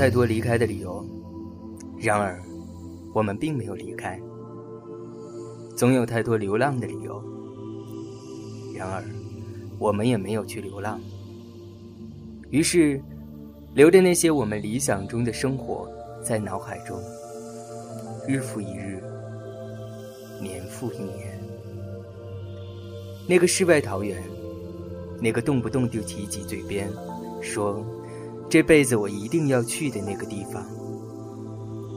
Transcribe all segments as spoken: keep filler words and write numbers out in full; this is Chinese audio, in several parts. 太多离开的理由，然而我们并没有离开。总有太多流浪的理由，然而我们也没有去流浪。于是留着那些我们理想中的生活在脑海中，日复一日，年复一年。那个世外桃源，那个动不动就提起嘴边说这辈子我一定要去的那个地方，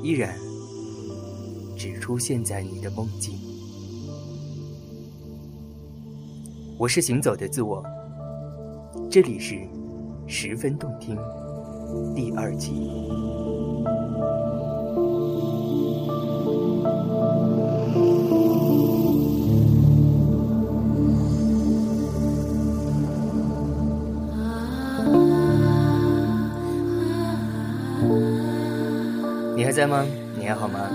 依然只出现在你的梦境。我是行走的自我，这里是十分动听第二集。在吗？你还好吗？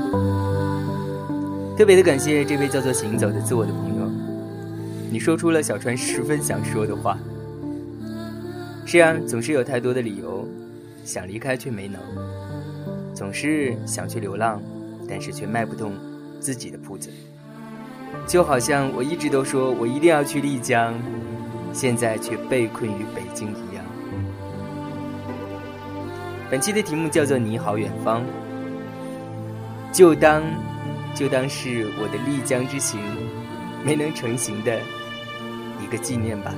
特别的感谢这位叫做行走的自我的朋友，你说出了小川十分想说的话。是啊，总是有太多的理由想离开却没能，总是想去流浪，但是却迈不动自己的步子。就好像我一直都说我一定要去丽江，现在却被困于北京一样。本期的题目叫做你好远方，就当就当是我的丽江之行没能成行的一个纪念吧。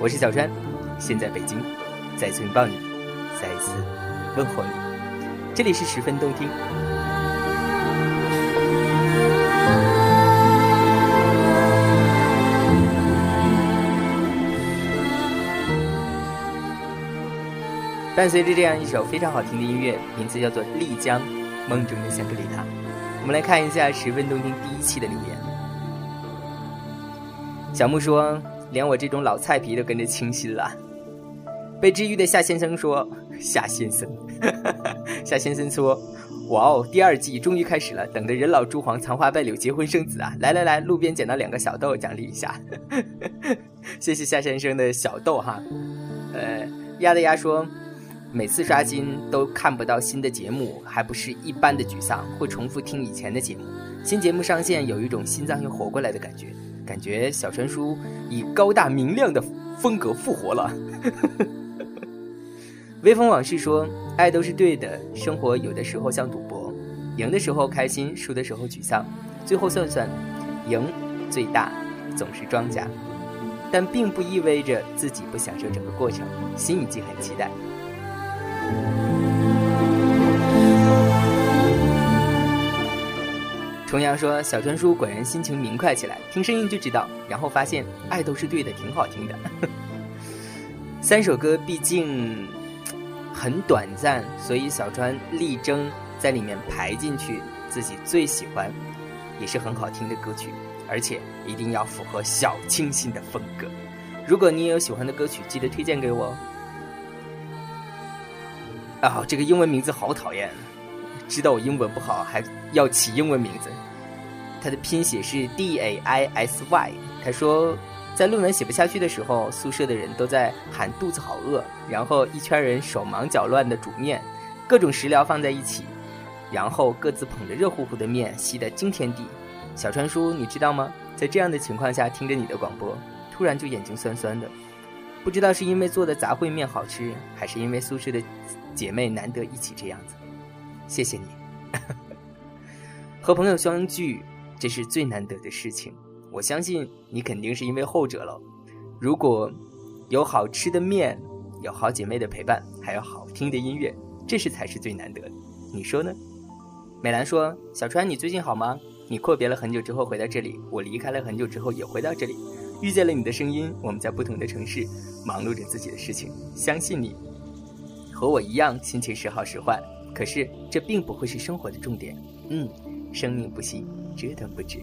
我是小川，现在北京，再次拥抱你，再一次问候你。这里是十分动听。伴随着这样一首非常好听的音乐，名字叫做《丽江梦中的香格里拉》，我们来看一下十分动听第一期的留言。小木说，连我这种老菜皮都跟着清新了。被治愈的夏先生说，夏先生夏先生说，哇哦，第二季终于开始了，等着人老珠黄，残花败柳，结婚生子啊！来来来，路边捡到两个小豆奖励一下谢谢夏先生的小豆哈。呃，鸭的鸭说，每次刷新都看不到新的节目，还不是一般的沮丧，会重复听以前的节目。新节目上线有一种心脏又活过来的感觉，感觉小川叔以高大明亮的风格复活了微风往事说，爱都是对的，生活有的时候像赌博，赢的时候开心，输的时候沮丧，最后算算，赢最大，总是庄家，但并不意味着自己不享受整个过程，新一季很期待。重阳说，小川叔果然心情明快起来，听声音就知道，然后发现爱都是对的挺好听的三首歌毕竟很短暂，所以小川力争在里面排进去自己最喜欢也是很好听的歌曲，而且一定要符合小清新的风格。如果你也有喜欢的歌曲，记得推荐给我啊、哦，这个英文名字好讨厌，知道我英文不好还要起英文名字。他的拼写是 D A I S Y。 他说，在论文写不下去的时候，宿舍的人都在喊肚子好饿，然后一圈人手忙脚乱的煮面，各种食疗放在一起，然后各自捧着热乎乎的面吸得惊天地。小川叔你知道吗，在这样的情况下听着你的广播，突然就眼睛酸酸的，不知道是因为做的杂烩面好吃，还是因为宿舍的姐妹难得一起这样子，谢谢你和朋友相聚，这是最难得的事情，我相信你肯定是因为后者了。如果有好吃的面，有好姐妹的陪伴，还有好听的音乐，这是才是最难得的，你说呢？美兰说，小川你最近好吗？你阔别了很久之后回到这里，我离开了很久之后也回到这里，遇见了你的声音，我们在不同的城市忙碌着自己的事情，相信你和我一样心情时好时坏，可是这并不会是生活的重点。嗯，生命不息，折腾不止。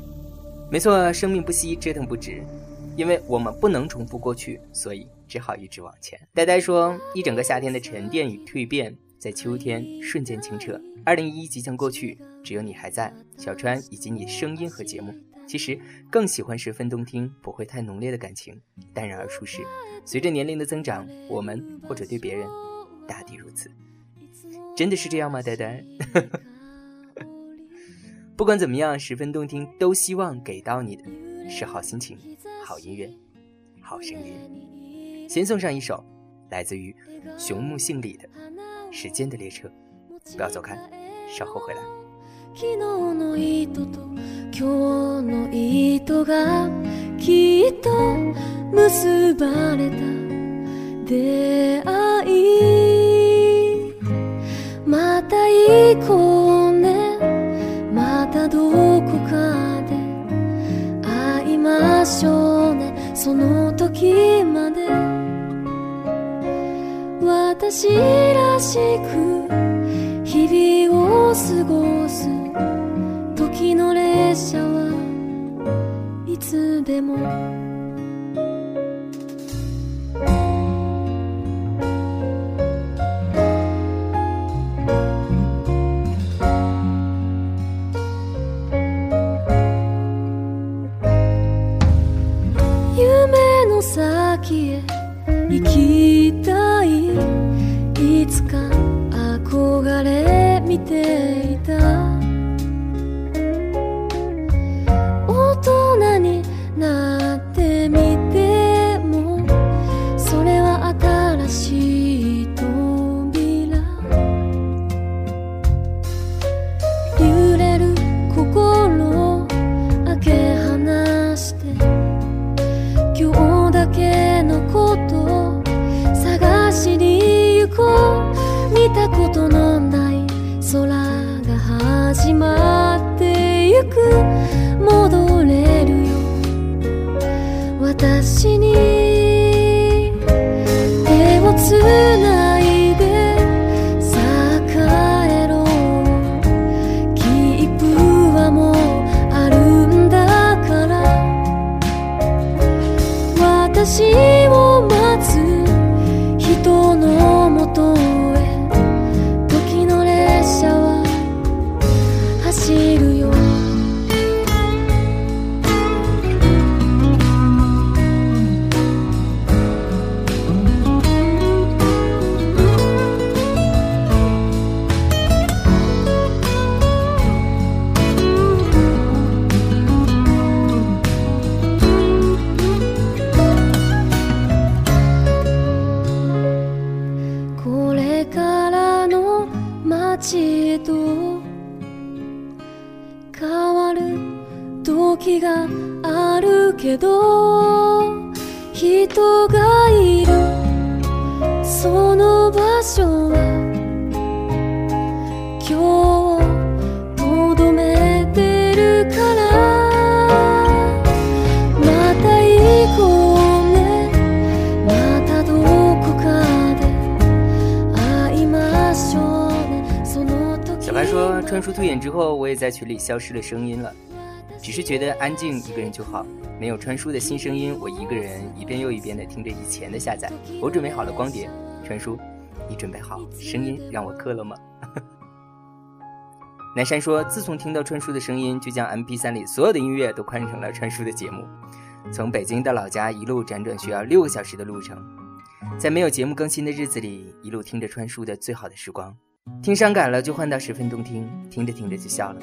没错，生命不息，折腾不止，因为我们不能重复过去，所以只好一直往前。呆呆说，一整个夏天的沉淀与蜕变，在秋天瞬间清澈。二零一一即将过去，只有你还在，小川以及你声音和节目。其实更喜欢十分动听，不会太浓烈的感情，淡然而舒适。随着年龄的增长，我们或者对别人大抵如此。真的是这样吗，呆呆？不管怎么样，十分动听，都希望给到你的是好心情、好音乐、好声音。先送上一首来自于熊木杏里的《时间的列车》，不要走开，稍后回来。昨日の糸と今日の糸がきっと結ばれた出会い、また行こうね、またどこかで会いましょうね、その時まで私らしく日々を過ごす。時の列車はいつでも在群里消失了声音了，只是觉得安静一个人就好，没有川叔的新声音，我一个人一遍又一遍地听着以前的下载。我准备好了光碟，川叔你准备好声音让我刻了吗？南山说，自从听到川叔的声音，就将 M P 三 里所有的音乐都换成了川叔的节目。从北京到老家一路辗转需要六个小时的路程，在没有节目更新的日子里，一路听着川叔的最好的时光。听伤感了就换到十分动听，听着听着就笑了，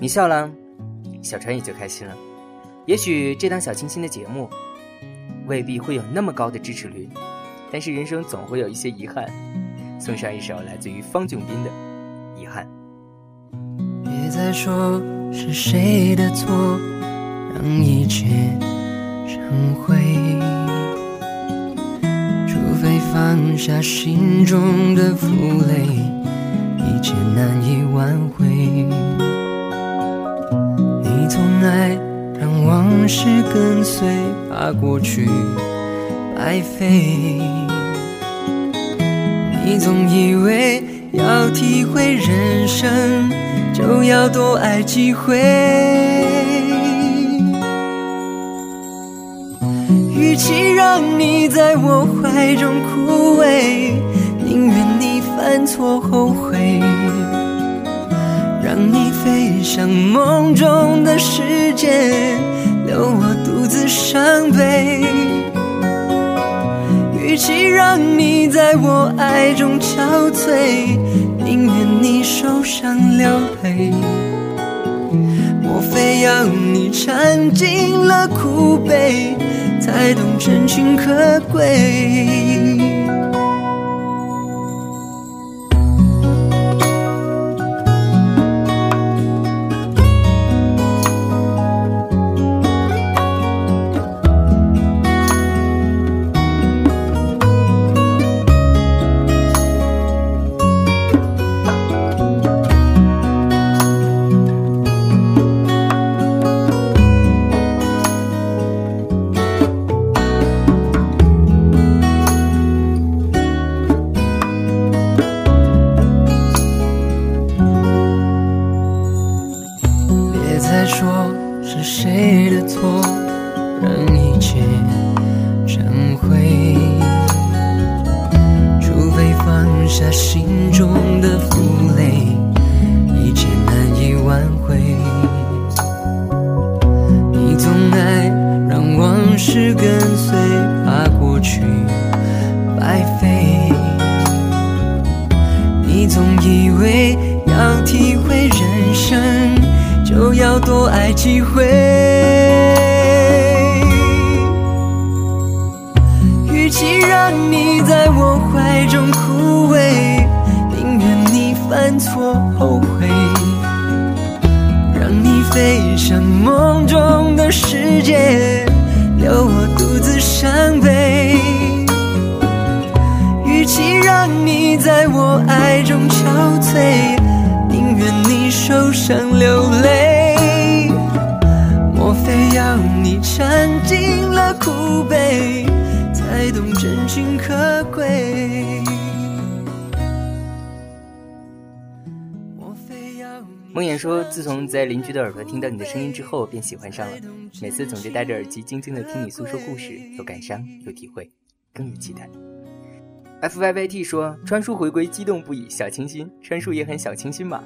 你笑了，小川也就开心了。也许这档小清新的节目未必会有那么高的支持率，但是人生总会有一些遗憾。送上一首来自于方炯斌的《遗憾》。别再说是谁的错，让一切成灰，除非放下心中的负累，一切难以挽回。你总爱让往事跟随，怕过去白费。你总以为要体会人生，就要多爱几回。与其让你在我怀中枯萎，宁愿犯错后悔，让你飞向梦中的世界，留我独自伤悲。与起让你在我爱中憔悴，宁愿你受伤流泪，莫非要你尝尽了苦悲，才懂真情可贵？梦妍说，自从在邻居的耳朵听到你的声音之后，便喜欢上了，每次总是戴着耳机静静的听你诉说故事，有感伤，有体会，更有期待。 F Y Y T 说，川叔回归激动不已，小清新，川叔也很小清新嘛。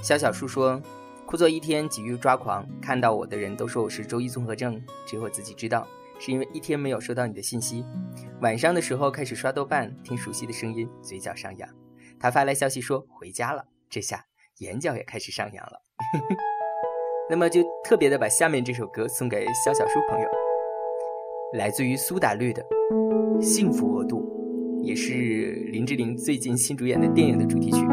小小叔说，枯坐一天几欲抓狂，看到我的人都说我是周一综合症，只有我自己知道是因为一天没有收到你的信息。晚上的时候开始刷豆瓣，听熟悉的声音，嘴角上扬。他发来消息说回家了，这下眼角也开始上扬了。那么就特别的把下面这首歌送给小小叔朋友，来自于苏打绿的《幸福额度》，也是林志玲最近新主演的电影的主题曲。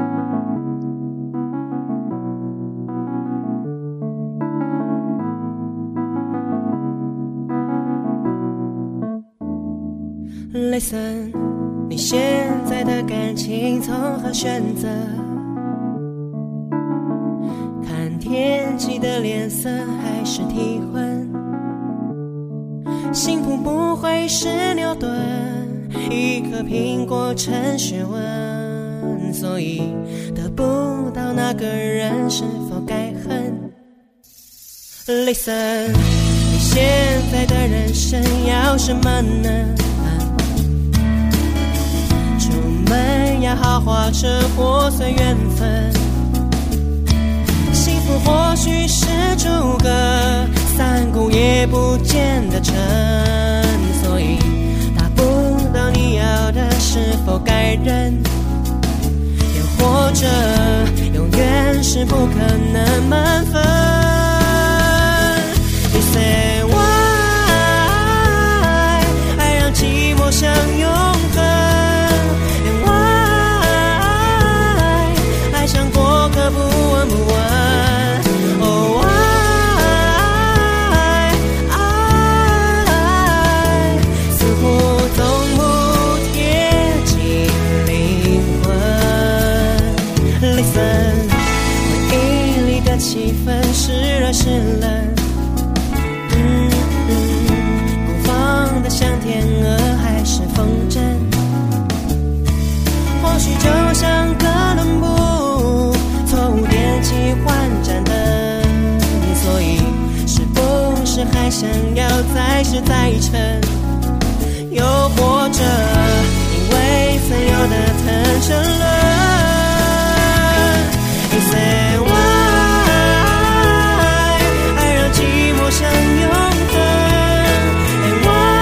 Listen， 你现在的感情从何选择？看天气的脸色还是体温？幸福不会是牛顿，一颗苹果称学问，所以得不到那个人是否该恨？ Listen， 你现在的人生要什么呢？门要豪华车或随缘分，幸福或许是诸葛三顾也不见得成，所以达不到你要的是否该忍？又或者永远是不可能满分。 You say why， 爱让寂寞相拥不闻不问，哦，爱爱似乎总不贴近灵魂。Listen， 回忆里的气氛是热是冷，嗯嗯，孤芳的像天鹅还是风筝？或许就像哥伦布。还想要再试再成，又或者因为曾有的疼深了。You say why， 爱让寂寞相拥着 ，and why。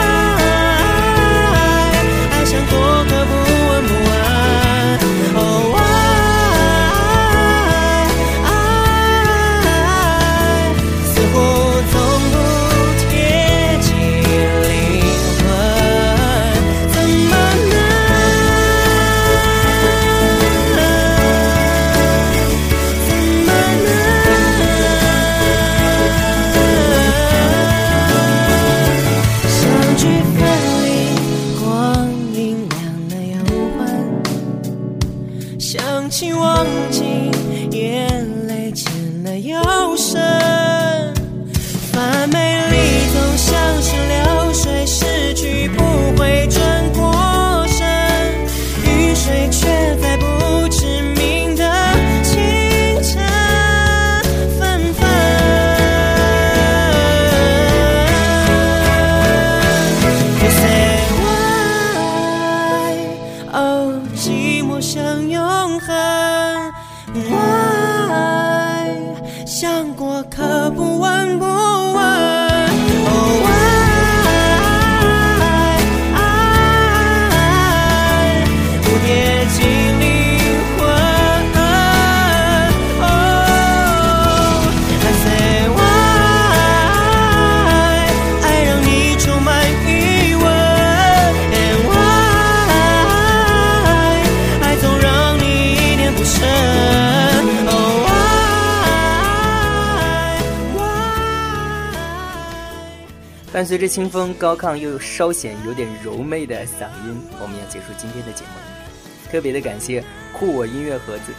伴随着清风高亢又稍显有点柔媚的嗓音，我们要结束今天的节目。特别的感谢酷我音乐盒子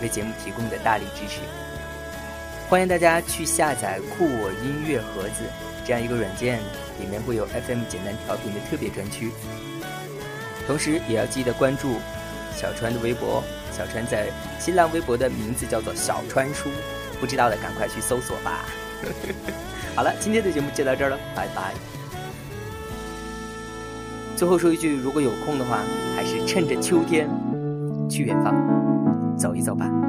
为节目提供的大力支持，欢迎大家去下载酷我音乐盒子这样一个软件，里面会有 F M 简单调频的特别专区。同时也要记得关注小川的微博，小川在新浪微博的名字叫做小川书，不知道的赶快去搜索吧。好了，今天的节目就到这儿了，拜拜。最后说一句，如果有空的话，还是趁着秋天去远方走一走吧。